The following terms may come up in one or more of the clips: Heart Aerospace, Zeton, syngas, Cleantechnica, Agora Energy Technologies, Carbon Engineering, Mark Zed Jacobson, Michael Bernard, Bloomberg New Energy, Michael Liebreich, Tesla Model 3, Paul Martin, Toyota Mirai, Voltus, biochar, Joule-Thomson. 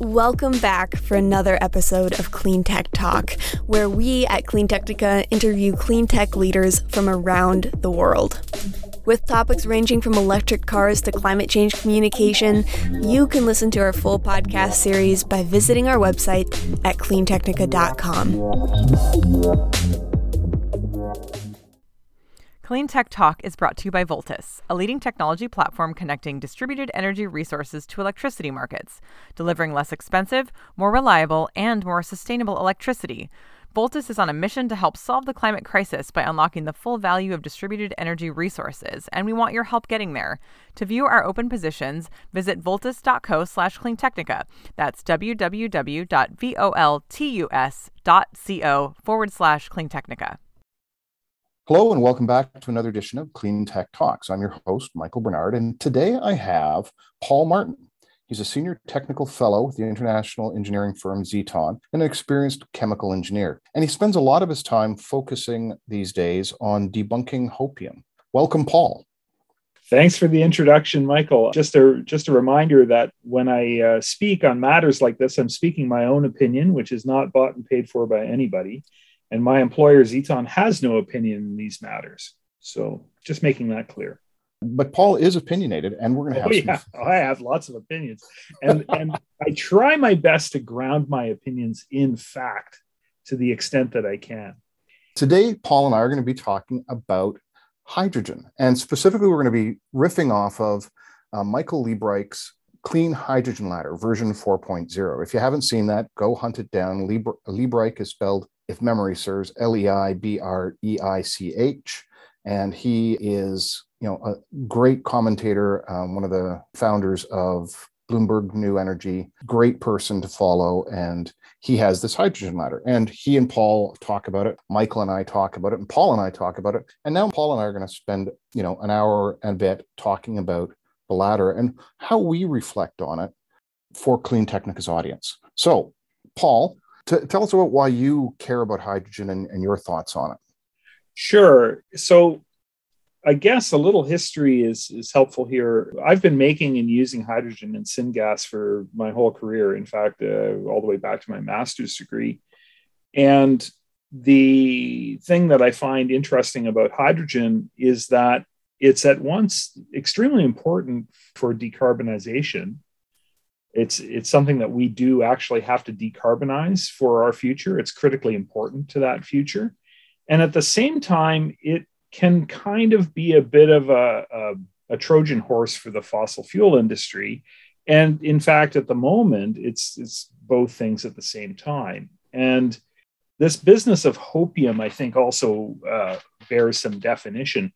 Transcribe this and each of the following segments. Welcome back for another episode of Clean Tech Talk, where we at Cleantechnica interview clean tech leaders from around the world. With topics ranging from electric cars to climate change communication, you can listen to our full podcast series by visiting our website at cleantechnica.com. Clean Tech Talk is brought to you by Voltus, a leading technology platform connecting distributed energy resources to electricity markets, delivering less expensive, more reliable, and more sustainable electricity. Voltus is on a mission to help solve the climate crisis by unlocking the full value of distributed energy resources, and we want your help getting there. To view our open positions, visit voltus.co/cleantechnica. That's www.voltus.co/cleantechnica. Hello and welcome back to another edition of Clean Tech Talks. I'm your host, Michael Bernard, and today I have Paul Martin. He's a senior technical fellow with the international engineering firm Zeton and an experienced chemical engineer. And he spends a lot of his time focusing these days on debunking hopium. Welcome, Paul. Thanks for the introduction, Michael. Just a reminder that when I speak on matters like this, I'm speaking my own opinion, which is not bought and paid for by anybody. And my employer, Zeton, has no opinion in these matters. So just making that clear. But Paul is opinionated, and we're going to have I have lots of opinions. And I try my best to ground my opinions in fact to the extent that I can. Today, Paul and I are going to be talking about hydrogen. And specifically, we're going to be riffing off of Michael Liebreich's Clean Hydrogen Ladder, version 4.0. If you haven't seen that, go hunt it down. Liebreich is spelled, if memory serves, Liebreich. And he is, a great commentator, one of the founders of Bloomberg New Energy, great person to follow. And he has this hydrogen ladder. And he and Paul talk about it. Michael and I talk about it. And Paul and I talk about it. And now Paul and I are going to spend, an hour and a bit talking about the ladder and how we reflect on it for Cleantechnica's audience. So, Paul, tell us about why you care about hydrogen and your thoughts on it. Sure. So I guess a little history is helpful here. I've been making and using hydrogen and syngas for my whole career. In fact, all the way back to my master's degree. And the thing that I find interesting about hydrogen is that it's at once extremely important for decarbonization. It's something that we do actually have to decarbonize for our future. It's critically important to that future. And at the same time, it can kind of be a bit of a Trojan horse for the fossil fuel industry. And in fact, at the moment, it's both things at the same time. And this business of hopium, I think, also bears some definition.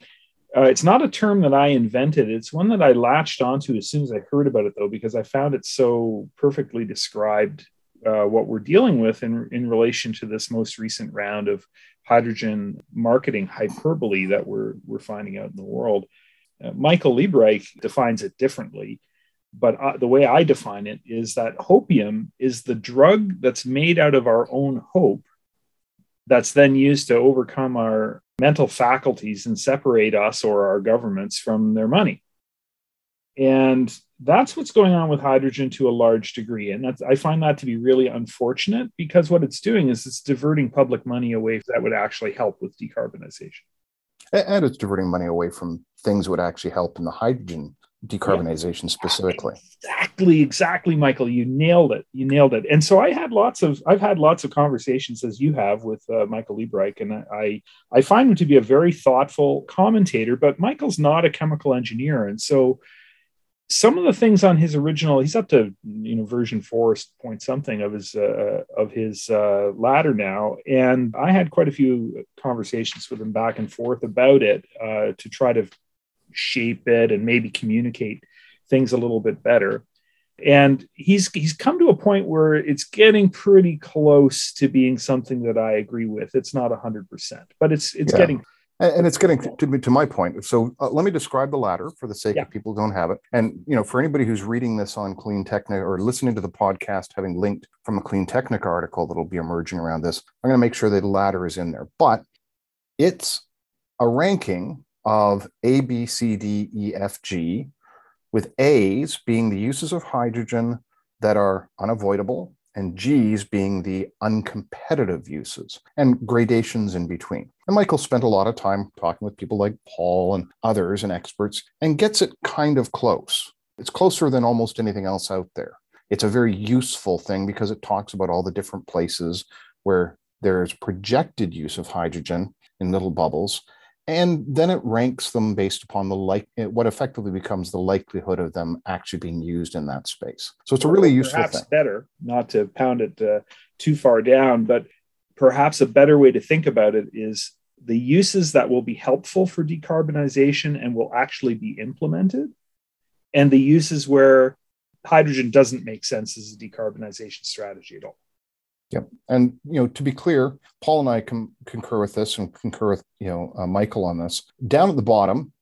It's not a term that I invented. It's one that I latched onto as soon as I heard about it, though, because I found it so perfectly described what we're dealing with in relation to this most recent round of hydrogen marketing hyperbole that we're finding out in the world. Michael Liebreich defines it differently, but the way I define it is that hopium is the drug that's made out of our own hope that's then used to overcome our mental faculties and separate us or our governments from their money. And that's what's going on with hydrogen to a large degree. And I find that to be really unfortunate, because what it's doing is it's diverting public money away that would actually help with decarbonization. And it's diverting money away from things that would actually help in the hydrogen decarbonization specifically. Exactly, Michael. You nailed it. And so I've had lots of conversations, as you have, with Michael Liebreich, and I find him to be a very thoughtful commentator, but Michael's not a chemical engineer. And so some of the things on his original, he's up to, version 4 point something of his ladder now. And I had quite a few conversations with him back and forth about it to try to shape it and maybe communicate things a little bit better. And he's come to a point where it's getting pretty close to being something that I agree with. It's not 100%, but it's getting. And it's getting to my point. So let me describe the ladder for the sake of people who don't have it. And, for anybody who's reading this on Cleantechnica or listening to the podcast, having linked from a Cleantechnica article that'll be emerging around this, I'm going to make sure that the ladder is in there. But it's a ranking of A, B, C, D, E, F, G, with A's being the uses of hydrogen that are unavoidable, and G's being the uncompetitive uses, and gradations in between. And Michael spent a lot of time talking with people like Paul and others and experts, and gets it kind of close. It's closer than almost anything else out there. It's a very useful thing because it talks about all the different places where there is projected use of hydrogen in little bubbles, and then it ranks them based upon the what effectively becomes the likelihood of them actually being used in that space. So it's a really useful thing. Perhaps better, not to pound it too far down, but perhaps a better way to think about it is the uses that will be helpful for decarbonization and will actually be implemented, and the uses where hydrogen doesn't make sense as a decarbonization strategy at all. Yep. And, to be clear, Paul and I concur with this and concur with, Michael on this. Down at the bottom,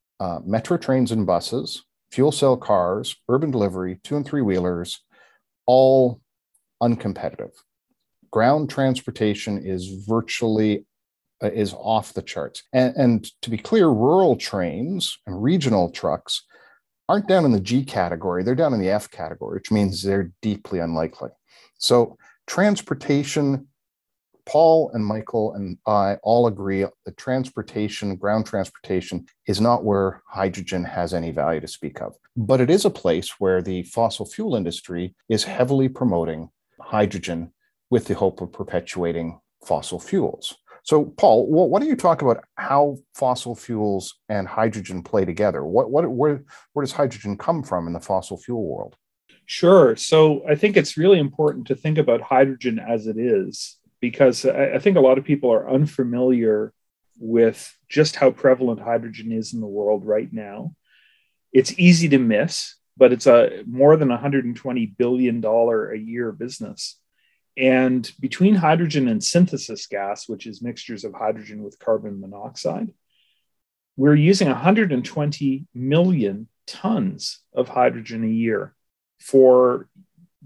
metro trains and buses, fuel cell cars, urban delivery, 2- and 3-wheelers, all uncompetitive. Ground transportation is virtually is off the charts. And to be clear, rural trains and regional trucks aren't down in the G category. They're down in the F category, which means they're deeply unlikely. So transportation, Paul and Michael and I all agree that transportation, ground transportation, is not where hydrogen has any value to speak of. But it is a place where the fossil fuel industry is heavily promoting hydrogen with the hope of perpetuating fossil fuels. So, Paul, why don't you talk about how fossil fuels and hydrogen play together? Where does hydrogen come from in the fossil fuel world? Sure. So I think it's really important to think about hydrogen as it is, because I think a lot of people are unfamiliar with just how prevalent hydrogen is in the world right now. It's easy to miss, but it's a more than $120 billion a year business. And between hydrogen and synthesis gas, which is mixtures of hydrogen with carbon monoxide, we're using 120 million tons of hydrogen a year for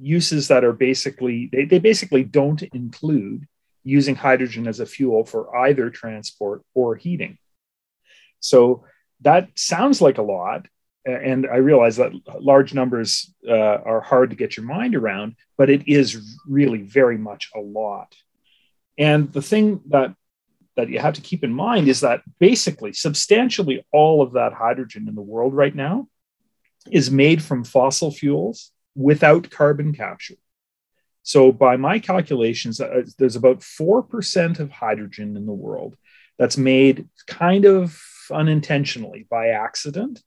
uses that are basically, they basically don't include using hydrogen as a fuel for either transport or heating. So that sounds like a lot. And I realize that large numbers are hard to get your mind around, but it is really very much a lot. And the thing that you have to keep in mind is that basically, substantially all of that hydrogen in the world right now is made from fossil fuels without carbon capture. So by my calculations, there's about 4% of hydrogen in the world that's made kind of unintentionally by accident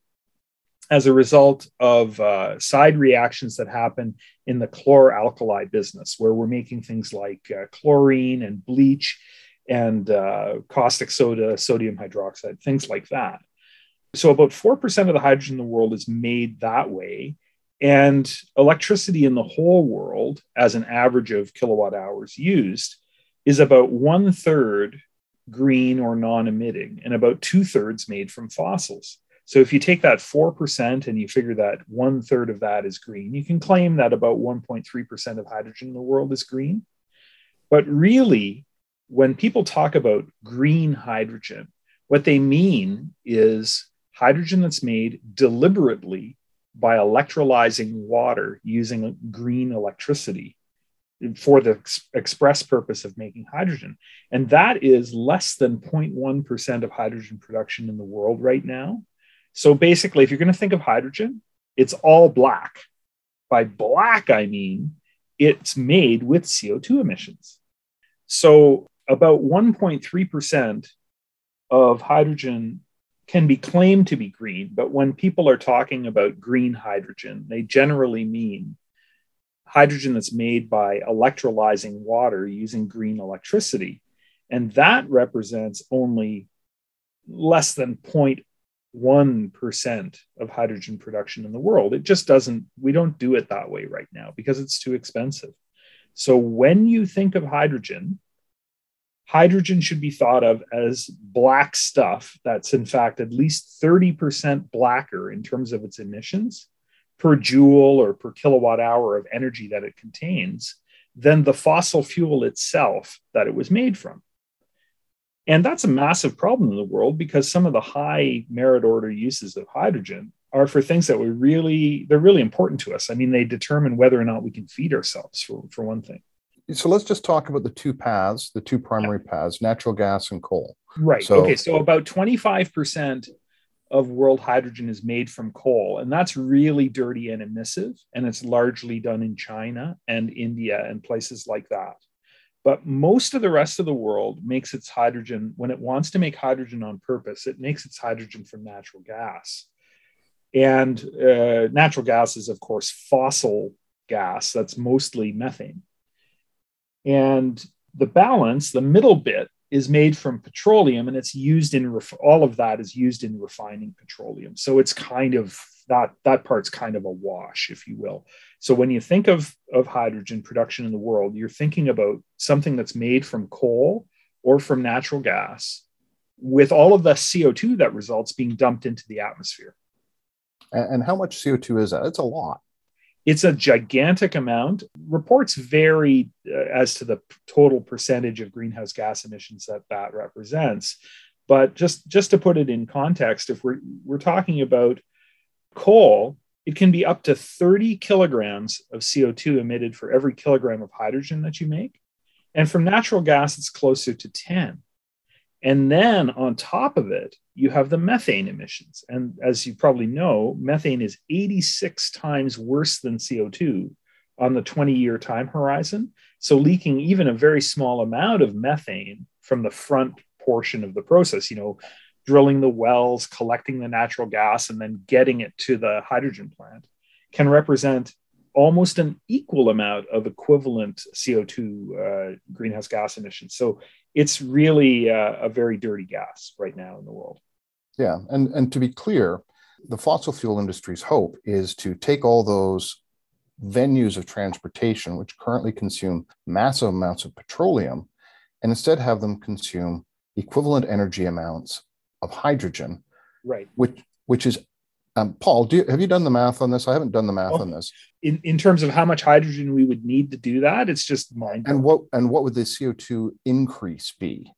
as a result of side reactions that happen in the chlor-alkali business, where we're making things like chlorine and bleach and caustic soda, sodium hydroxide, things like that. So about 4% of the hydrogen in the world is made that way. And electricity in the whole world, as an average of kilowatt hours used, is about 1/3 green or non-emitting and about 2/3 made from fossils. So if you take that 4% and you figure that 1/3 of that is green, you can claim that about 1.3% of hydrogen in the world is green. But really, when people talk about green hydrogen, what they mean is hydrogen that's made deliberately by electrolyzing water using green electricity for the express purpose of making hydrogen. And that is less than 0.1% of hydrogen production in the world right now. So basically, if you're going to think of hydrogen, it's all black. By black, I mean it's made with CO2 emissions. So about 1.3% of hydrogen can be claimed to be green, but when people are talking about green hydrogen, they generally mean hydrogen that's made by electrolyzing water using green electricity. And that represents only less than 0.1% of hydrogen production in the world. It just doesn't, we don't do it that way right now because it's too expensive. So when you think of hydrogen should be thought of as black stuff that's in fact at least 30% blacker in terms of its emissions per joule or per kilowatt hour of energy that it contains than the fossil fuel itself that it was made from. And that's a massive problem in the world because some of the high merit order uses of hydrogen are for things that they're really important to us. I mean, they determine whether or not we can feed ourselves, for one thing. So let's just talk about the two paths, the two primary paths, natural gas and coal. Right. So about 25% of world hydrogen is made from coal, and that's really dirty and emissive, and it's largely done in China and India and places like that. But most of the rest of the world makes its hydrogen, when it wants to make hydrogen on purpose, it makes its hydrogen from natural gas. And natural gas is, of course, fossil gas. That's mostly methane. And the balance, the middle bit, is made from petroleum, and it's used in, all of that is used in refining petroleum. So it's kind of, that part's kind of a wash, if you will. So when you think of hydrogen production in the world, you're thinking about something that's made from coal or from natural gas, with all of the CO2 that results being dumped into the atmosphere. And how much CO2 is that? It's a lot. It's a gigantic amount. Reports vary as to the total percentage of greenhouse gas emissions that represents. But just to put it in context, if we're talking about coal, it can be up to 30 kilograms of CO2 emitted for every kilogram of hydrogen that you make. And from natural gas, it's closer to 10. And then on top of it, you have the methane emissions. And as you probably know, methane is 86 times worse than CO2 on the 20-year time horizon. So leaking even a very small amount of methane from the front portion of the process, you know, drilling the wells, collecting the natural gas, and then getting it to the hydrogen plant, can represent almost an equal amount of equivalent CO2 greenhouse gas emissions. So it's really a very dirty gas right now in the world. Yeah. And to be clear, the fossil fuel industry's hope is to take all those venues of transportation, which currently consume massive amounts of petroleum, and instead have them consume equivalent energy amounts of hydrogen. Right. Which is, Paul, have you done the math on this? I haven't done the math on this. In terms of how much hydrogen we would need to do that, it's just mind-blowing. And what would the CO2 increase be?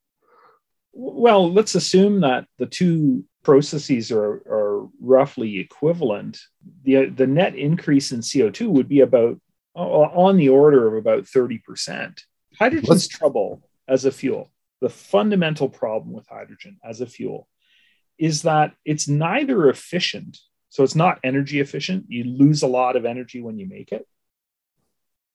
Well, let's assume that the two processes are roughly equivalent. The net increase in CO2 would be about on the order of about 30%. Hydrogen's trouble as a fuel. The fundamental problem with hydrogen as a fuel is that it's neither efficient, so it's not energy efficient. You lose a lot of energy when you make it.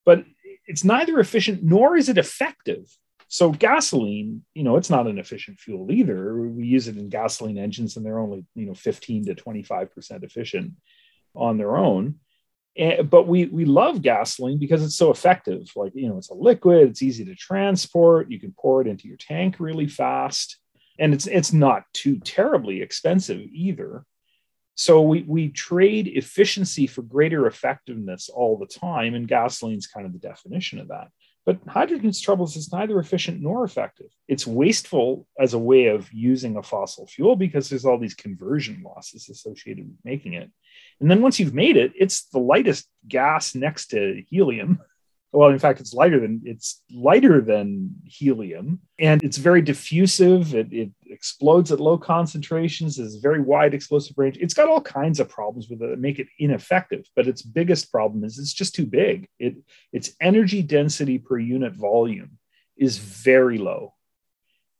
But it's neither efficient nor is it effective. So gasoline, you know, it's not an efficient fuel either. We use it in gasoline engines and they're only, 15 to 25% efficient on their own. But we love gasoline because it's so effective. It's a liquid, it's easy to transport. You can pour it into your tank really fast. And it's not too terribly expensive either. So we trade efficiency for greater effectiveness all the time. And gasoline's kind of the definition of that. But hydrogen's trouble is it's neither efficient nor effective. It's wasteful as a way of using a fossil fuel because there's all these conversion losses associated with making it. And then once you've made it, it's the lightest gas next to helium. Well, in fact, it's lighter than helium, and it's very diffusive. It explodes at low concentrations. It's a very wide explosive range. It's got all kinds of problems with it that make it ineffective, but its biggest problem is it's just too big. Its energy density per unit volume is very low,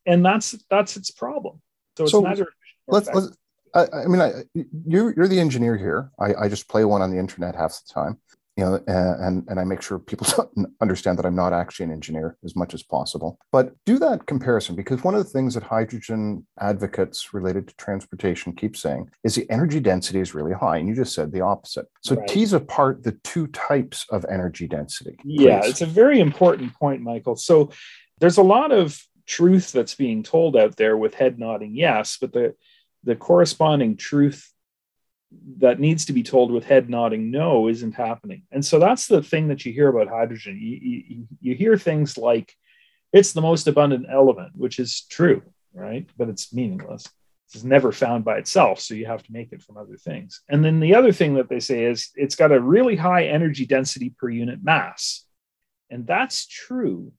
and that's its problem. So it's neither. You're the engineer here. I just play one on the internet half the time. And I make sure people understand that I'm not actually an engineer as much as possible. But do that comparison, because one of the things that hydrogen advocates related to transportation keep saying is the energy density is really high. And you just said the opposite. So right. Tease apart the two types of energy density. Yeah, please. It's a very important point, Michael. So there's a lot of truth that's being told out there with head nodding yes, but the corresponding truth that needs to be told with head nodding no isn't happening. And so that's the thing that you hear about hydrogen. You hear things like it's the most abundant element, which is true, right? But it's meaningless. It's never found by itself, so you have to make it from other things. And then the other thing that they say is it's got a really high energy density per unit mass. And that's true.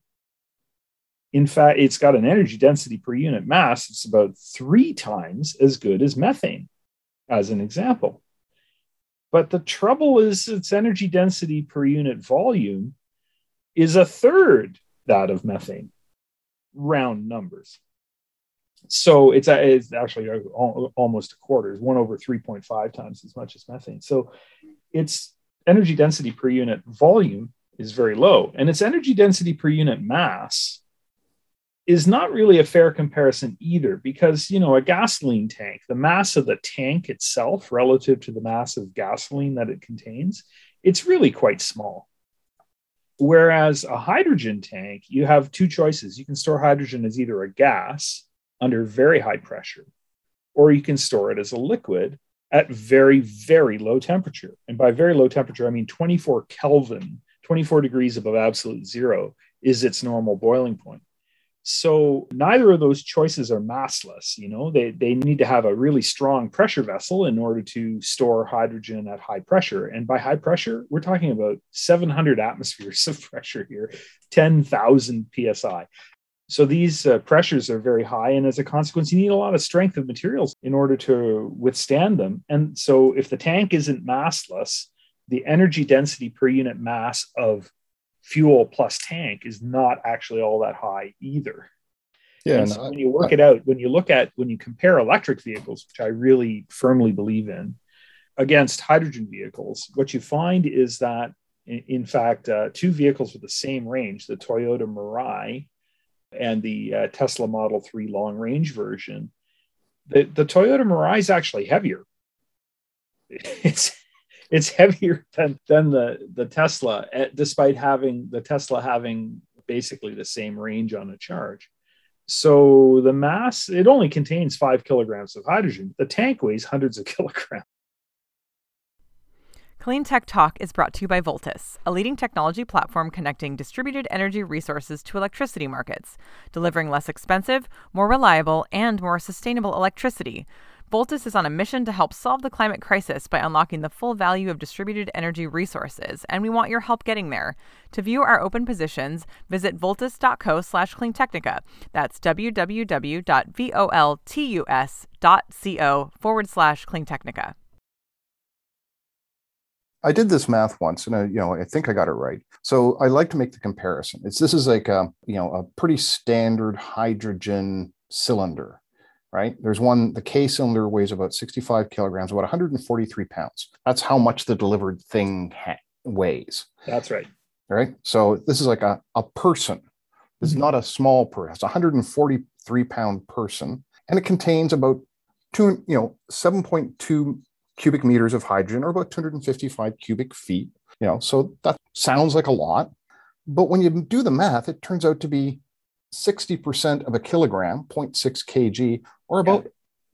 In fact, it's got an energy density per unit mass. It's about 3 times as good as methane, as an example. But the trouble is its energy density per unit volume is a third that of methane, round numbers. So it's actually almost a quarter. It's 1/3.5 times as much as methane. So its energy density per unit volume is very low. And its energy density per unit mass is not really a fair comparison either, because, you know, a gasoline tank, the mass of the tank itself relative to the mass of gasoline that it contains, it's really quite small. Whereas a hydrogen tank, you have two choices. You can store hydrogen as either a gas under very high pressure, or you can store it as a liquid at very, very low temperature. And by very low temperature, I mean 24 Kelvin, 24 degrees above absolute zero is its normal boiling point. So neither of those choices are massless. You know, they need to have a really strong pressure vessel in order to store hydrogen at high pressure. And by high pressure, we're talking about 700 atmospheres of pressure here, 10,000 PSI. So these pressures are very high. And as a consequence, you need a lot of strength of materials in order to withstand them. And so if the tank isn't massless, the energy density per unit mass of fuel plus tank is not actually all that high either. Yeah. And so when you work it out, when you compare electric vehicles, which I really firmly believe in, against hydrogen vehicles, what you find is that, in fact, two vehicles with the same range, the Toyota Mirai and the Tesla Model 3 long range version, the Toyota Mirai is actually heavier. It's heavier than the Tesla, despite having the Tesla having basically the same range on a charge. So the mass, it only contains 5 kilograms of hydrogen. The tank weighs hundreds of kilograms. Clean Tech Talk is brought to you by Voltus, a leading technology platform connecting distributed energy resources to electricity markets, delivering less expensive, more reliable, and more sustainable electricity. Voltus is on a mission to help solve the climate crisis by unlocking the full value of distributed energy resources, and we want your help getting there. To view our open positions, visit voltus.co/cleantechnica. That's www.voltus.co/cleantechnica. I did this math once, and I think I got it right. So I like to make the comparison. This is like a pretty standard hydrogen cylinder. Right? There's one, the K cylinder weighs about 65 kilograms, about 143 pounds. That's how much the delivered thing weighs. That's right. All right. So this is like a person. It's mm-hmm. not a small person. It's a 143 pound person. And it contains about 7.2 cubic meters of hydrogen, or about 255 cubic feet. You know, so that sounds like a lot. But when you do the math, it turns out to be 60% of a kilogram, 0.6 kg, or about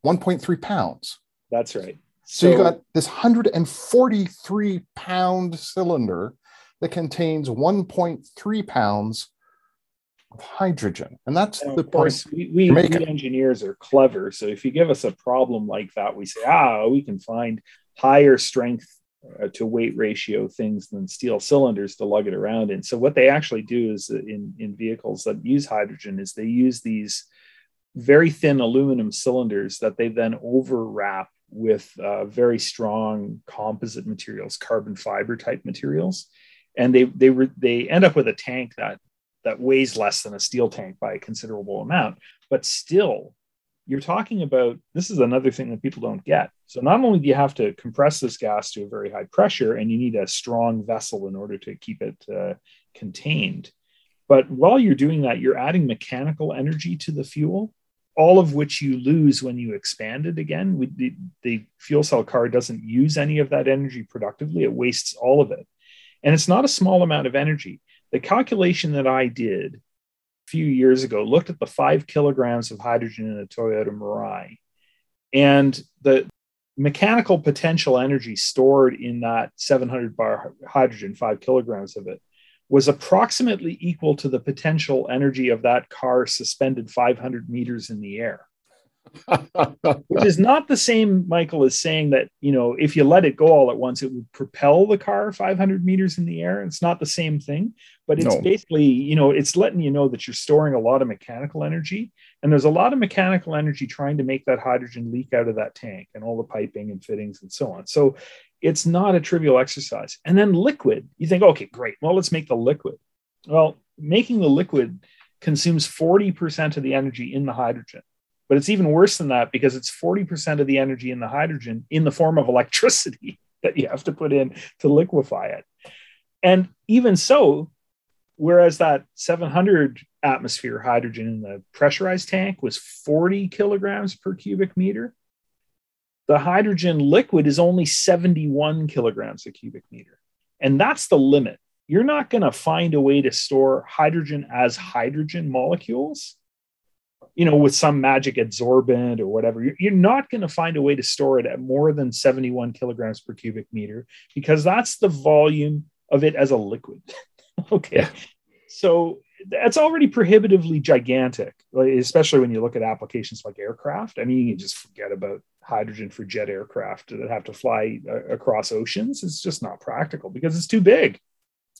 1.3 pounds. That's right. So you got this 143-pound cylinder that contains 1.3 pounds of hydrogen. And that's the point. We engineers are clever. So if you give us a problem like that, we say, we can find higher strength to weight ratio things than steel cylinders to lug it around in. So what they actually do is in vehicles that use hydrogen is they use these very thin aluminum cylinders that they then overwrap with very strong composite materials, carbon fiber type materials. And they end up with a tank that weighs less than a steel tank by a considerable amount, but still you're talking about, this is another thing that people don't get. So not only do you have to compress this gas to a very high pressure, and you need a strong vessel in order to keep it contained, but while you're doing that, you're adding mechanical energy to the fuel, all of which you lose when you expand it again. The fuel cell car doesn't use any of that energy productively. It wastes all of it. And it's not a small amount of energy. The calculation that I did few years ago looked at the 5 kilograms of hydrogen in a Toyota Mirai and the mechanical potential energy stored in that 700 bar hydrogen, 5 kilograms of it, was approximately equal to the potential energy of that car suspended 500 meters in the air. Which is not the same, Michael, as saying that, you know, if you let it go all at once, it would propel the car 500 meters in the air. It's not the same thing, but it's basically, you know, it's letting you know that you're storing a lot of mechanical energy. And there's a lot of mechanical energy trying to make that hydrogen leak out of that tank and all the piping and fittings and so on. So It's not a trivial exercise. And then liquid, you think, okay, great. Well, let's make the liquid. Well, making the liquid consumes 40% of the energy in the hydrogen. But it's even worse than that because it's 40% of the energy in the hydrogen in the form of electricity that you have to put in to liquefy it. And even so, whereas that 700 atmosphere hydrogen in the pressurized tank was 40 kilograms per cubic meter, the hydrogen liquid is only 71 kilograms a cubic meter. And that's the limit. You're not going to find a way to store hydrogen as hydrogen molecules, you know, with some magic adsorbent or whatever. You're not going to find a way to store it at more than 71 kilograms per cubic meter because that's the volume of it as a liquid. Okay. Yeah. So that's already prohibitively gigantic, especially when you look at applications like aircraft. I mean, you can just forget about hydrogen for jet aircraft that have to fly across oceans. It's just not practical because it's too big.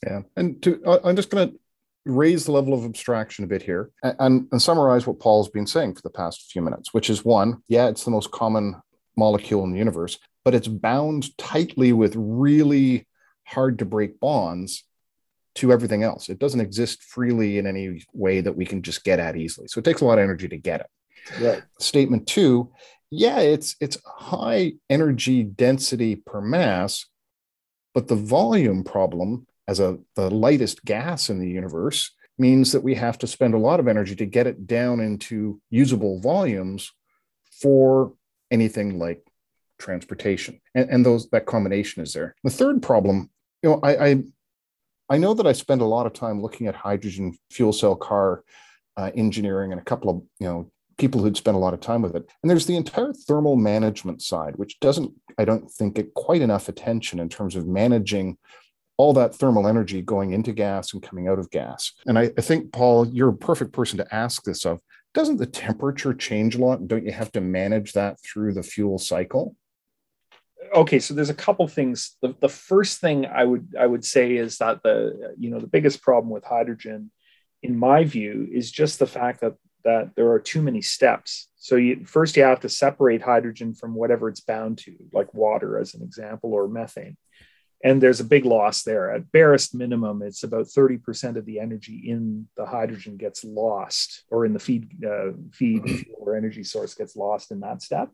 Yeah. And I'm just going to raise the level of abstraction a bit here and summarize what Paul's been saying for the past few minutes, which is one, yeah, it's the most common molecule in the universe, but it's bound tightly with really hard to break bonds to everything else. It doesn't exist freely in any way that we can just get at easily. So it takes a lot of energy to get it. Right. Statement two, yeah, it's high energy density per mass, but the volume problem as the lightest gas in the universe means that we have to spend a lot of energy to get it down into usable volumes for anything like transportation. And that combination is there. The third problem, you know, I know that I spend a lot of time looking at hydrogen fuel cell car engineering and a couple of, you know, people who'd spent a lot of time with it. And there's the entire thermal management side, which I don't think get quite enough attention in terms of managing all that thermal energy going into gas and coming out of gas. And I think, Paul, you're a perfect person to ask this of. Doesn't the temperature change a lot? Don't you have to manage that through the fuel cycle? Okay, so there's a couple things. The first thing I would say is that the biggest problem with hydrogen, in my view, is just the fact that there are too many steps. So you have to separate hydrogen from whatever it's bound to, like water as an example, or methane. And there's a big loss there. At barest minimum, it's about 30% of the energy in the hydrogen gets lost, or in the feed fuel or energy source gets lost in that step.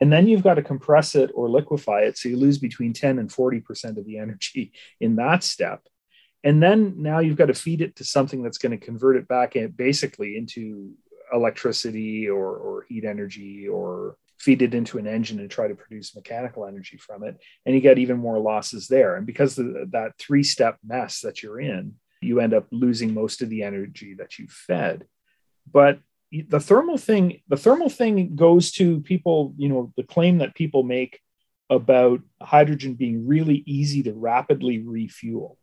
And then you've got to compress it or liquefy it. So you lose between 10 and 40% of the energy in that step. And then now you've got to feed it to something that's going to convert it back in, basically into electricity or heat energy, or feed it into an engine and try to produce mechanical energy from it. And you get even more losses there. And because of that three-step mess that you're in, you end up losing most of the energy that you fed. But the thermal thing goes to people, you know, the claim that people make about hydrogen being really easy to rapidly refuel.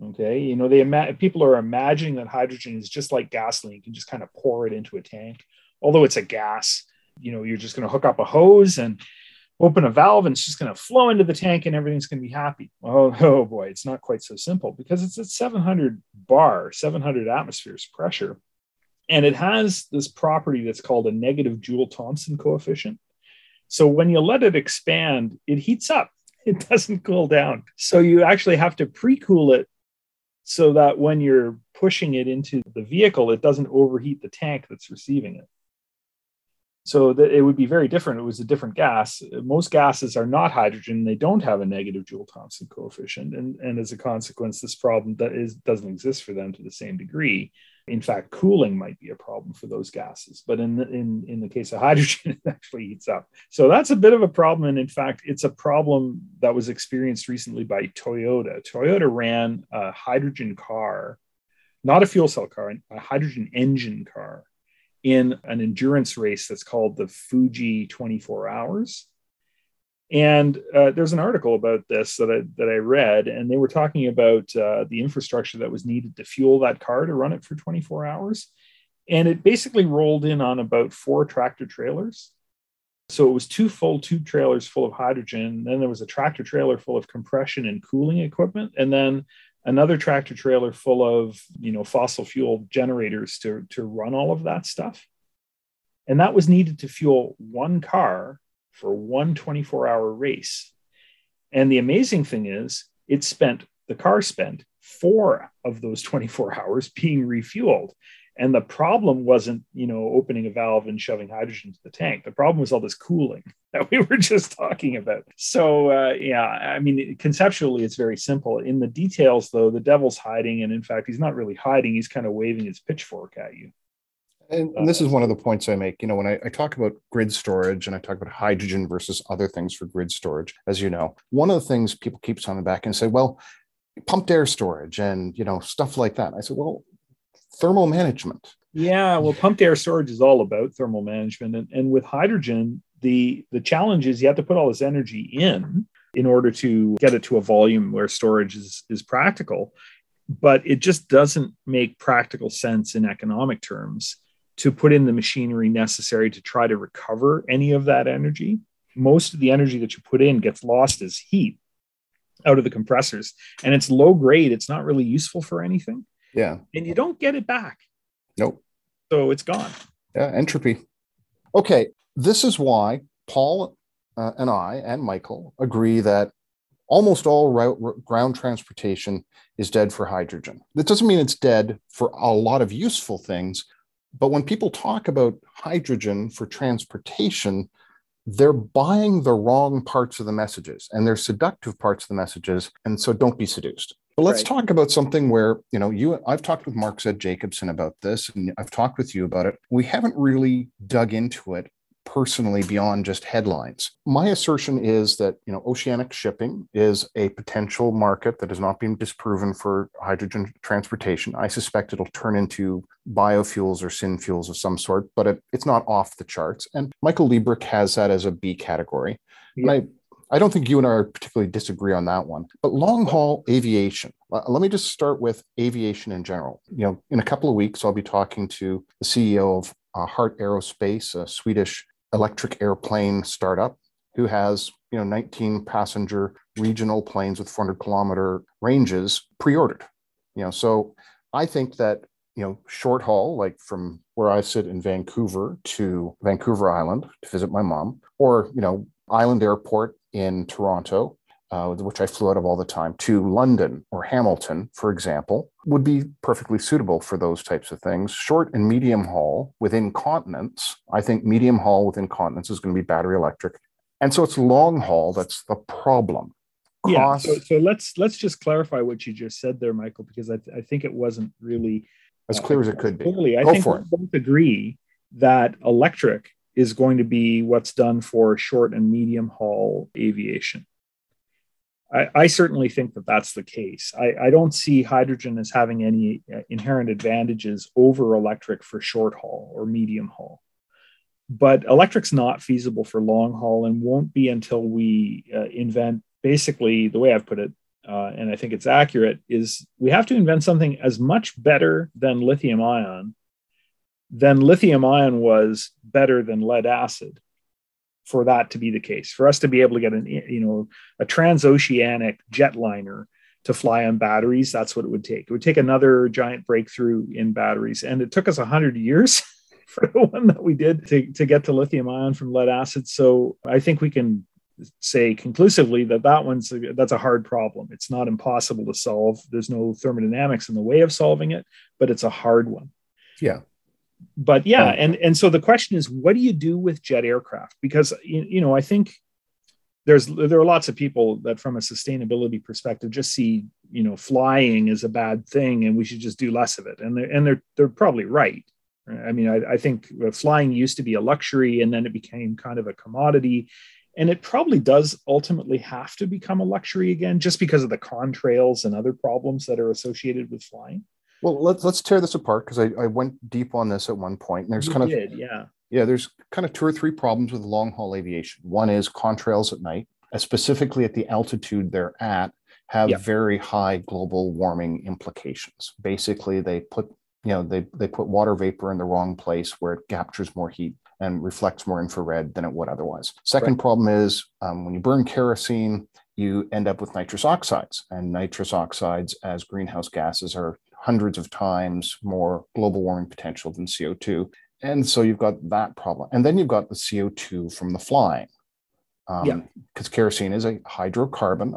Okay. You know, people are imagining that hydrogen is just like gasoline. You can just kind of pour it into a tank, although it's a gas. You know, you're just going to hook up a hose and open a valve and it's just going to flow into the tank and everything's going to be happy. Oh boy, it's not quite so simple because it's at 700 bar, 700 atmospheres pressure. And it has this property that's called a negative Joule-Thomson coefficient. So when you let it expand, it heats up. It doesn't cool down. So you actually have to pre-cool it so that when you're pushing it into the vehicle, it doesn't overheat the tank that's receiving it. So that it would be very different. It was a different gas. Most gases are not hydrogen. They don't have a negative Joule-Thomson coefficient. And as a consequence, this problem doesn't exist for them to the same degree. In fact, cooling might be a problem for those gases. But in the case of hydrogen, it actually heats up. So that's a bit of a problem. And in fact, it's a problem that was experienced recently by Toyota. Toyota ran a hydrogen car, not a fuel cell car, a hydrogen engine car, in an endurance race that's called the Fuji 24 Hours. And there's an article about this that I read, and they were talking about the infrastructure that was needed to fuel that car to run it for 24 hours. And it basically rolled in on about 4 tractor trailers. So it was 2 trailers full of hydrogen. Then there was a tractor trailer full of compression and cooling equipment. And then another tractor trailer full of, you know, fossil fuel generators to run all of that stuff. And that was needed to fuel one car for one 24-hour race. And the amazing thing is it spent, the car spent 4 of those 24 hours being refueled. And the problem wasn't, you know, opening a valve and shoving hydrogen to the tank. The problem was all this cooling that we were just talking about. So, yeah, I mean, conceptually, it's very simple. In the details, though, the devil's hiding. And in fact, he's not really hiding. He's kind of waving his pitchfork at you. And this is one of the points I make, you know, when I talk about grid storage and I talk about hydrogen versus other things for grid storage, as you know, one of the things people keep coming back and say, well, pumped air storage and, you know, stuff like that. I said, well, thermal management. Yeah, well, pumped air storage is all about thermal management. And with hydrogen, the challenge is you have to put all this energy in order to get it to a volume where storage is practical. But it just doesn't make practical sense in economic terms to put in the machinery necessary to try to recover any of that energy. Most of the energy that you put in gets lost as heat out of the compressors. And it's low grade. It's not really useful for anything. Yeah. And you don't get it back. Nope. So it's gone. Yeah, entropy. Okay. This is why Paul and I and Michael agree that almost all ground transportation is dead for hydrogen. That doesn't mean it's dead for a lot of useful things, but when people talk about hydrogen for transportation, they're buying the wrong parts of the messages and they're seductive parts of the messages. And so don't be seduced. But let's talk about something where, you know, I've talked with Mark Zed Jacobson about this, and I've talked with you about it. We haven't really dug into it personally beyond just headlines. My assertion is that, you know, oceanic shipping is a potential market that has not been disproven for hydrogen transportation. I suspect it'll turn into biofuels or synfuels of some sort, but it's not off the charts. And Michael Liebreich has that as a B category. Yeah. And I don't think you and I are particularly disagree on that one, but long haul aviation. Let me just start with aviation in general. You know, in a couple of weeks, I'll be talking to the CEO of Heart Aerospace, a Swedish electric airplane startup who has, you know, 19 passenger regional planes with 400-kilometer ranges pre-ordered. You know, so I think that, you know, short haul, like from where I sit in Vancouver to Vancouver Island to visit my mom, or, you know, Island Airport in Toronto, which I flew out of all the time, to London or Hamilton, for example, would be perfectly suitable for those types of things. Short and medium haul within continents. I think medium haul within continents is going to be battery electric. And so it's long haul that's the problem. Yeah, so let's just clarify what you just said there, Michael, because I think it wasn't really as clear as it could be. Totally. I think we both agree that electric is going to be what's done for short and medium haul aviation. I certainly think that that's the case. I don't see hydrogen as having any inherent advantages over electric for short haul or medium haul. But electric's not feasible for long haul and won't be until we invent, basically, the way I've put it, and I think it's accurate, is we have to invent something as much better than lithium ion was better than lead acid for that to be the case, for us to be able to get a transoceanic jetliner to fly on batteries. That's what it would take. It would take another giant breakthrough in batteries. And it took us 100 years for the one that we did to get to lithium ion from lead acid. So I think we can say conclusively that's a hard problem. It's not impossible to solve. There's no thermodynamics in the way of solving it, but it's a hard one. Yeah. But yeah, and so the question is, what do you do with jet aircraft? Because, you know, I think there are lots of people that from a sustainability perspective just see, you know, flying as a bad thing and we should just do less of it. And they're probably right. I mean, I think flying used to be a luxury and then it became kind of a commodity. And it probably does ultimately have to become a luxury again, just because of the contrails and other problems that are associated with flying. Well, let's tear this apart because I went deep on this at one point. And there's kind of 2 or 3 problems with long haul aviation. One is contrails at night, specifically at the altitude they're at, have very high global warming implications. Basically, they put they put water vapor in the wrong place where it captures more heat and reflects more infrared than it would otherwise. Second problem is when you burn kerosene, you end up with nitrous oxides, and nitrous oxides as greenhouse gases are hundreds of times more global warming potential than CO2. And so you've got that problem. And then you've got the CO2 from the flying. because kerosene is a hydrocarbon,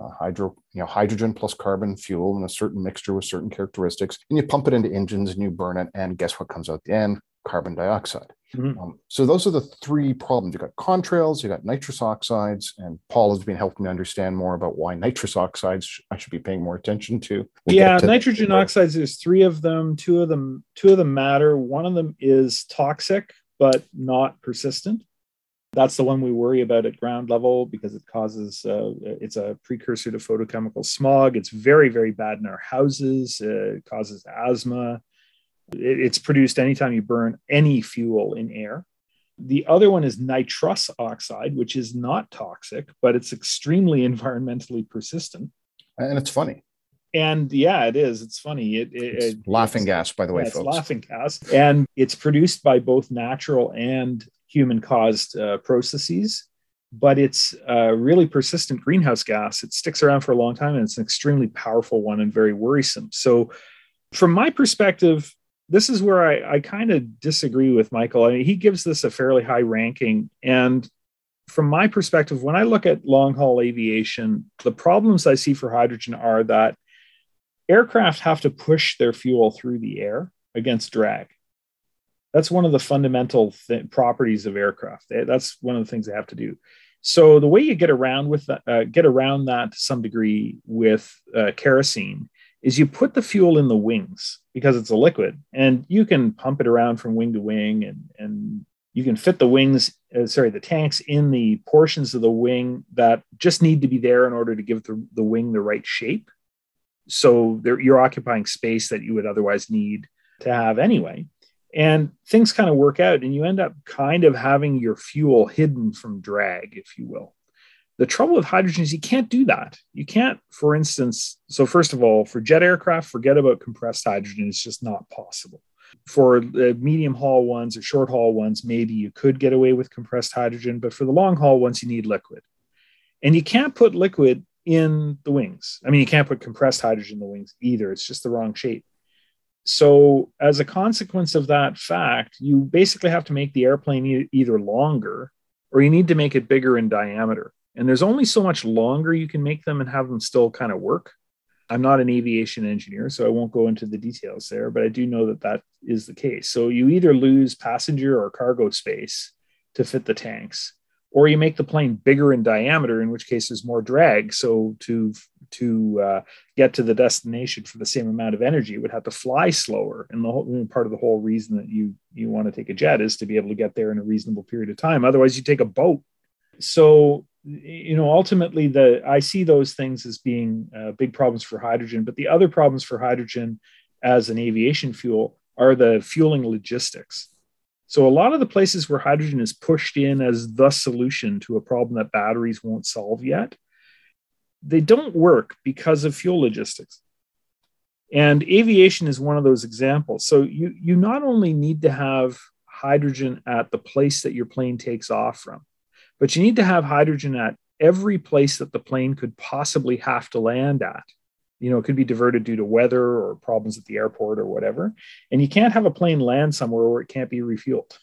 hydrogen plus carbon fuel in a certain mixture with certain characteristics, and you pump it into engines and you burn it, and guess what comes out the end? Carbon dioxide. Mm-hmm. So those are the three problems. You've got contrails, you've got nitrous oxides, and Paul has been helping me understand more about why nitrous oxides I should be paying more attention to. Nitrogen oxides, there's three of them. Two of them matter. One of them is toxic, but not persistent. That's the one we worry about at ground level because it causes, it's a precursor to photochemical smog. It's very, very bad in our houses. It causes asthma. It's produced anytime you burn any fuel in air. The other one is nitrous oxide, which is not toxic, but it's extremely environmentally persistent. And it's funny. And yeah, it is. It's funny. It's laughing gas, by the way, folks. It's laughing gas. And it's produced by both natural and human-caused processes, but it's a really persistent greenhouse gas. It sticks around for a long time, and it's an extremely powerful one and very worrisome. So from my perspective, this is where I kind of disagree with Michael. I mean, he gives this a fairly high ranking. And from my perspective, when I look at long-haul aviation, the problems I see for hydrogen are that aircraft have to push their fuel through the air against drag. That's one of the fundamental properties of aircraft. That's one of the things they have to do. So the way you get around that to some degree with kerosene is you put the fuel in the wings because it's a liquid, and you can pump it around from wing to wing, and you can fit the tanks in the portions of the wing that just need to be there in order to give the wing the right shape. So you're occupying space that you would otherwise need to have anyway. And things kind of work out, and you end up kind of having your fuel hidden from drag, if you will. The trouble with hydrogen is you can't do that. You can't, for instance, so first of all, for jet aircraft, forget about compressed hydrogen. It's just not possible. For the medium haul ones or short haul ones, maybe you could get away with compressed hydrogen, but for the long haul ones, you need liquid. And you can't put liquid in the wings. I mean, you can't put compressed hydrogen in the wings either. It's just the wrong shape. So as a consequence of that fact, you basically have to make the airplane either longer or you need to make it bigger in diameter. And there's only so much longer you can make them and have them still kind of work. I'm not an aviation engineer, so I won't go into the details there, but I do know that that is the case. So you either lose passenger or cargo space to fit the tanks, or you make the plane bigger in diameter, in which case there's more drag. So to get to the destination for the same amount of energy, it would have to fly slower. And part of the whole reason that you want to take a jet is to be able to get there in a reasonable period of time. Otherwise, you take a boat. So, you know, ultimately, I see those things as being big problems for hydrogen. But the other problems for hydrogen as an aviation fuel are the fueling logistics. So a lot of the places where hydrogen is pushed in as the solution to a problem that batteries won't solve yet, they don't work because of fuel logistics. And aviation is one of those examples. So you not only need to have hydrogen at the place that your plane takes off from, but you need to have hydrogen at every place that the plane could possibly have to land at. You know, it could be diverted due to weather or problems at the airport or whatever. And you can't have a plane land somewhere where it can't be refueled.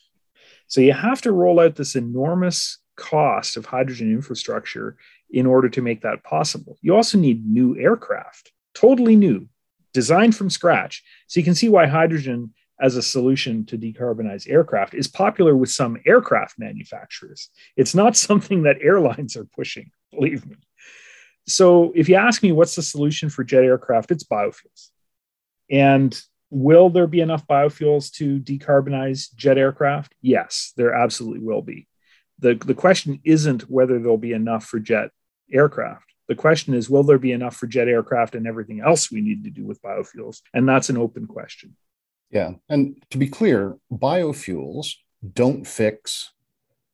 So you have to roll out this enormous cost of hydrogen infrastructure in order to make that possible. You also need new aircraft, totally new, designed from scratch. So you can see why hydrogen as a solution to decarbonize aircraft is popular with some aircraft manufacturers. It's not something that airlines are pushing, believe me. So if you ask me what's the solution for jet aircraft, it's biofuels. And will there be enough biofuels to decarbonize jet aircraft? Yes, there absolutely will be. The question isn't whether there'll be enough for jet aircraft. The question is, will there be enough for jet aircraft and everything else we need to do with biofuels? And that's an open question. Yeah. And to be clear, biofuels don't fix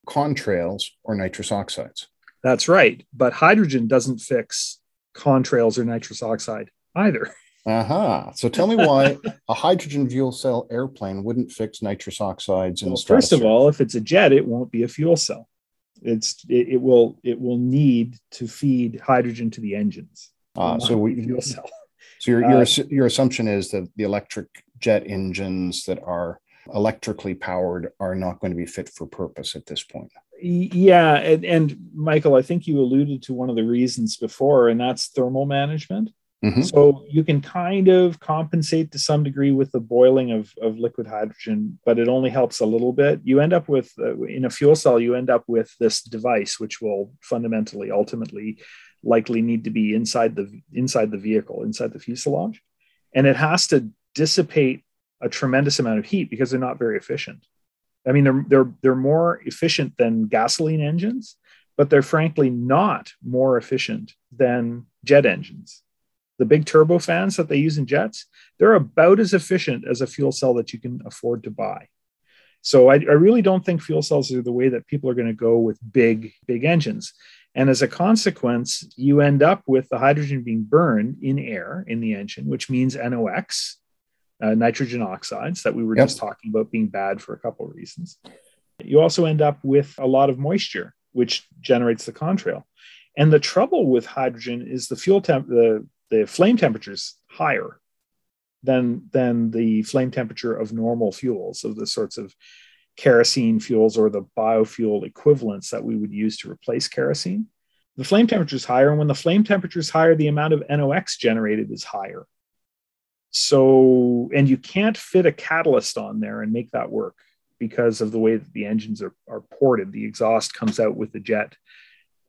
contrails or nitrous oxides. That's right. But hydrogen doesn't fix contrails or nitrous oxide either. Aha. So tell me why a hydrogen fuel cell airplane wouldn't fix nitrous oxides in the stratosphere. First of all, if it's a jet, it won't be a fuel cell. It will need to feed hydrogen to the engines. Fuel cell. So your assumption is that the electric jet engines that are electrically powered are not going to be fit for purpose at this point. Yeah. And Michael, I think you alluded to one of the reasons before, and that's thermal management. Mm-hmm. So you can kind of compensate to some degree with the boiling of liquid hydrogen, but it only helps a little bit. You end up with, in a fuel cell, you end up with this device, which will fundamentally, ultimately, likely need to be inside the vehicle, inside the fuselage. And it has to dissipate a tremendous amount of heat because they're not very efficient. I mean, they're more efficient than gasoline engines, but they're frankly not more efficient than jet engines. The big turbofans that they use in jets, they're about as efficient as a fuel cell that you can afford to buy. So I really don't think fuel cells are the way that people are going to go with big, big engines. And as a consequence, you end up with the hydrogen being burned in air in the engine, which means NOx, nitrogen oxides that we were just talking about being bad for a couple of reasons. You also end up with a lot of moisture, which generates the contrail. And the trouble with hydrogen is the fuel the flame temperature is higher than the flame temperature of normal fuels, of the sorts of kerosene fuels or the biofuel equivalents that we would use to replace kerosene. The flame temperature is higher. And when the flame temperature is higher, the amount of NOx generated is higher. So, and you can't fit a catalyst on there and make that work because of the way that the engines are ported. The exhaust comes out with the jet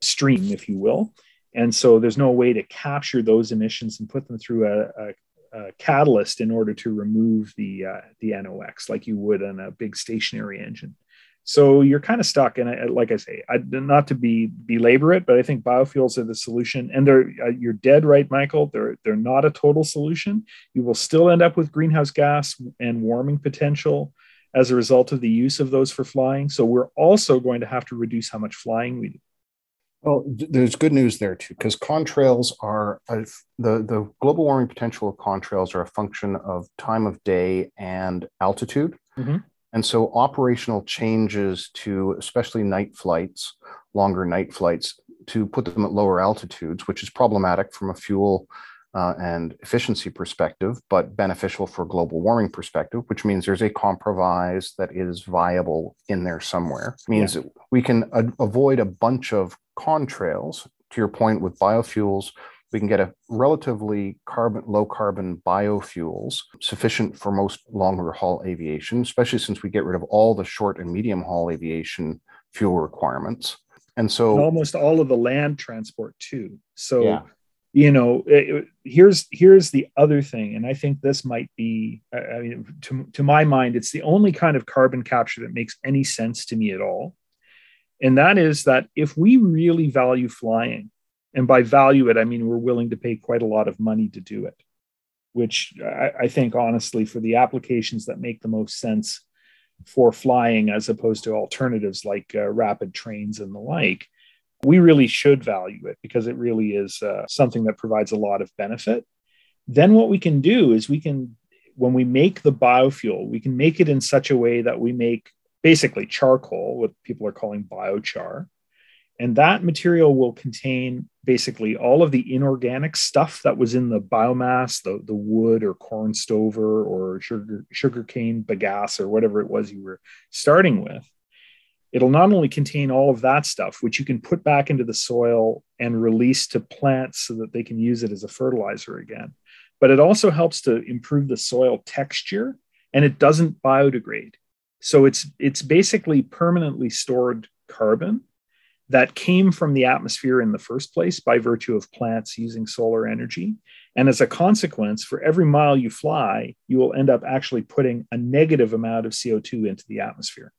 stream, if you will. And so there's no way to capture those emissions and put them through a catalyst in order to remove the NOx like you would on a big stationary engine. So you're kind of stuck. And like I say, not to belabor it, but I think biofuels are the solution. And you're dead right, Michael. They're not a total solution. You will still end up with greenhouse gas and warming potential as a result of the use of those for flying. So we're also going to have to reduce how much flying we do. Well, there's good news there, too, because contrails are the global warming potential of contrails are a function of time of day and altitude. Mm-hmm. And so operational changes to especially night flights, longer night flights, to put them at lower altitudes, which is problematic from a fuel and efficiency perspective, but beneficial for global warming perspective, which means there's a compromise that is viable in there somewhere. It means that we can avoid a bunch of contrails. To your point with biofuels, we can get a relatively low carbon biofuels sufficient for most longer haul aviation, especially since we get rid of all the short and medium haul aviation fuel requirements. And so and almost all of the land transport too. So, you know, here's the other thing. And I think this might be, I mean, to my mind, it's the only kind of carbon capture that makes any sense to me at all. And that is that if we really value flying, and by value it, I mean we're willing to pay quite a lot of money to do it, which I think, honestly, for the applications that make the most sense for flying as opposed to alternatives like rapid trains and the like, we really should value it because it really is something that provides a lot of benefit. Then what we can do is when we make the biofuel, we can make it in such a way that we make basically charcoal, what people are calling biochar. And that material will contain basically all of the inorganic stuff that was in the biomass, the wood or corn stover or sugarcane bagasse or whatever it was you were starting with. It'll not only contain all of that stuff, which you can put back into the soil and release to plants so that they can use it as a fertilizer again, but it also helps to improve the soil texture and it doesn't biodegrade. So it's basically permanently stored carbon that came from the atmosphere in the first place by virtue of plants using solar energy. And as a consequence, for every mile you fly, you will end up actually putting a negative amount of CO2 into the atmosphere.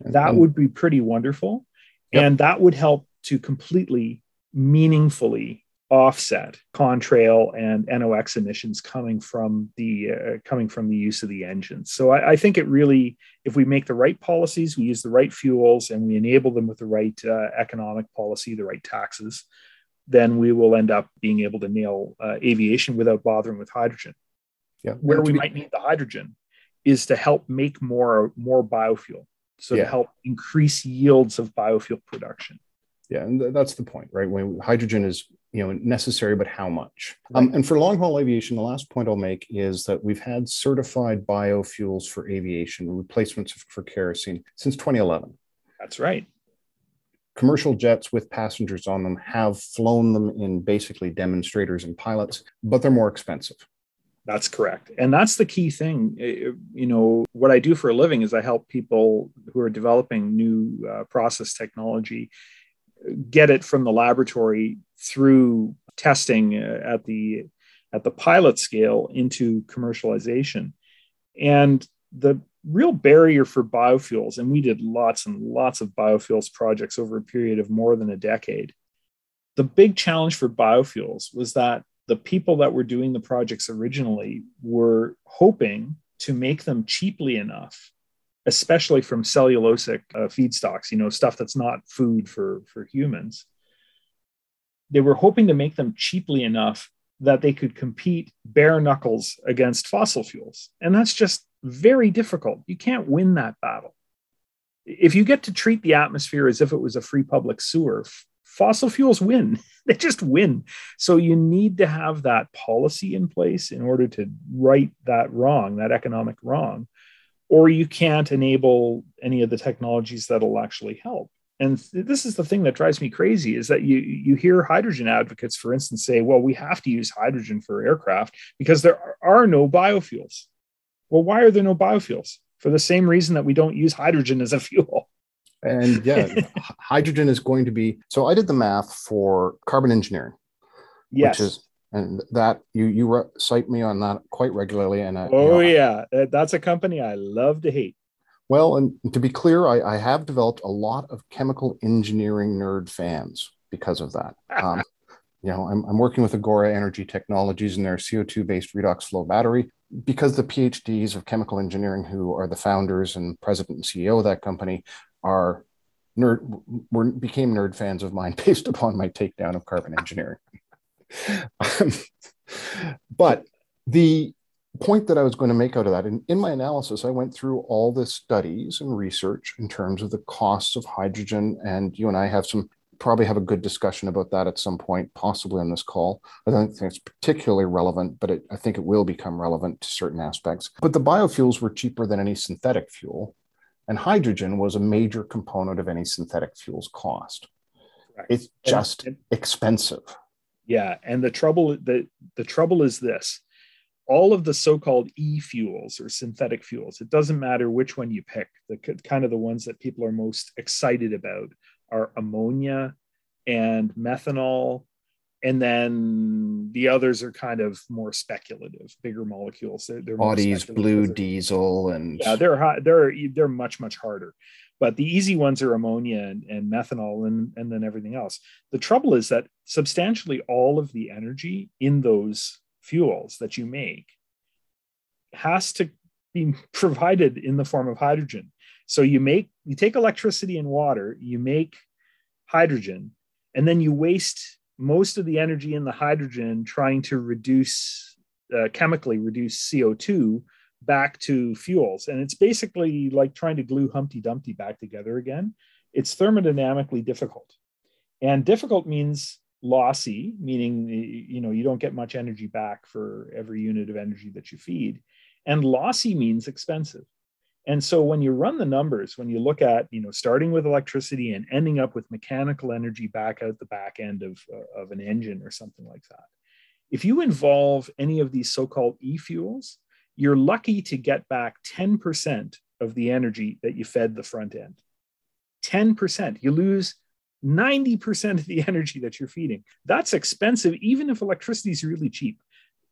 That would be pretty wonderful. Yep. And that would help to completely, meaningfully offset contrail and NOx emissions coming from the use of the engines. So I think it really, if we make the right policies, we use the right fuels, and we enable them with the right economic policy, the right taxes, then we will end up being able to nail aviation without bothering with hydrogen. Yeah. Where we might need the hydrogen is to help make more biofuel, so to help increase yields of biofuel production. Yeah, and that's the point, right? When hydrogen is, necessary, but how much? Right. And for long-haul aviation, the last point I'll make is that we've had certified biofuels for aviation, replacements for kerosene, since 2011. That's right. Commercial jets with passengers on them have flown them in basically demonstrators and pilots, but they're more expensive. That's correct. And that's the key thing. What I do for a living is I help people who are developing new process technology get it from the laboratory through testing at the pilot scale into commercialization. And the real barrier for biofuels, and we did lots and lots of biofuels projects over a period of more than a decade. The big challenge for biofuels was that the people that were doing the projects originally were hoping to make them cheaply enough, especially from cellulosic feedstocks, stuff that's not food for humans. They were hoping to make them cheaply enough that they could compete bare knuckles against fossil fuels. And that's just very difficult. You can't win that battle. If you get to treat the atmosphere as if it was a free public sewer, fossil fuels win. They just win. So you need to have that policy in place in order to right that wrong, that economic wrong, or you can't enable any of the technologies that'll actually help. And this is the thing that drives me crazy, is that you hear hydrogen advocates, for instance, say, well, we have to use hydrogen for aircraft because there are no biofuels. Well, why are there no biofuels? For the same reason that we don't use hydrogen as a fuel. And yeah, hydrogen is going to be, so I did the math for Carbon Engineering. Yes. Which is, and that you cite me on that quite regularly. And that's a company I love to hate. Well, and to be clear, I have developed a lot of chemical engineering nerd fans because of that. I'm working with Agora Energy Technologies and their CO2-based redox flow battery. Because the PhDs of chemical engineering, who are the founders and president and CEO of that company, became nerd fans of mine based upon my takedown of Carbon Engineering. But the point that I was going to make out of that, in my analysis, I went through all the studies and research in terms of the costs of hydrogen, and you and I probably have a good discussion about that at some point, possibly on this call. I don't think it's particularly relevant, but I think it will become relevant to certain aspects. But the biofuels were cheaper than any synthetic fuel, and hydrogen was a major component of any synthetic fuel's cost. Right. It's just expensive. Yeah, and the trouble is this. All of the so-called e-fuels or synthetic fuels, it doesn't matter which one you pick, the kind of the ones that people are most excited about are ammonia and methanol. And then the others are kind of more speculative, bigger molecules. They're Audis, blue diesel, and yeah, they're much harder. But the easy ones are ammonia and methanol, and then everything else. The trouble is that substantially all of the energy in those fuels that you make has to be provided in the form of hydrogen. So you take electricity and water, you make hydrogen, and then you waste most of the energy in the hydrogen trying to chemically reduce CO2 back to fuels. And it's basically like trying to glue Humpty Dumpty back together again. It's thermodynamically difficult. And difficult means lossy, meaning, you don't get much energy back for every unit of energy that you feed. And lossy means expensive. And so when you run the numbers, when you look at, starting with electricity and ending up with mechanical energy back out the back end of an engine or something like that, if you involve any of these so-called e-fuels, you're lucky to get back 10% of the energy that you fed the front end. 10%. You lose 90% of the energy that you're feeding. That's expensive, even if electricity is really cheap.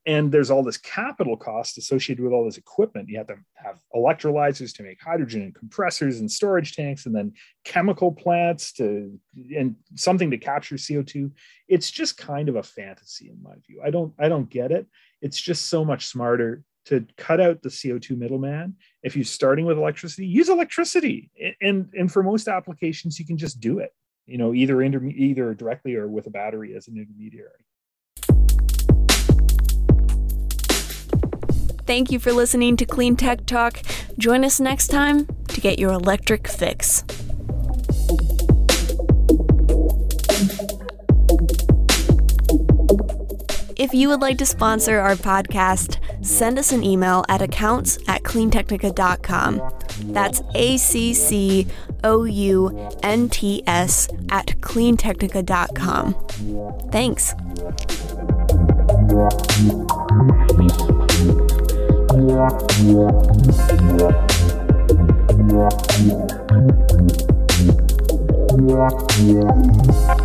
And there's all this capital cost associated with all this equipment. You have to have electrolyzers to make hydrogen and compressors and storage tanks, and then chemical plants and something to capture CO2. It's just kind of a fantasy in my view. I don't get it. It's just so much smarter to cut out the CO2 middleman. If you're starting with electricity, use electricity. And for most applications, you can just do it, either directly or with a battery as an intermediary. Thank you for listening to Clean Tech Talk. Join us next time to get your electric fix. If you would like to sponsor our podcast, send us an email at accounts@cleantechnica.com. That's accounts@cleantechnica.com. Thanks.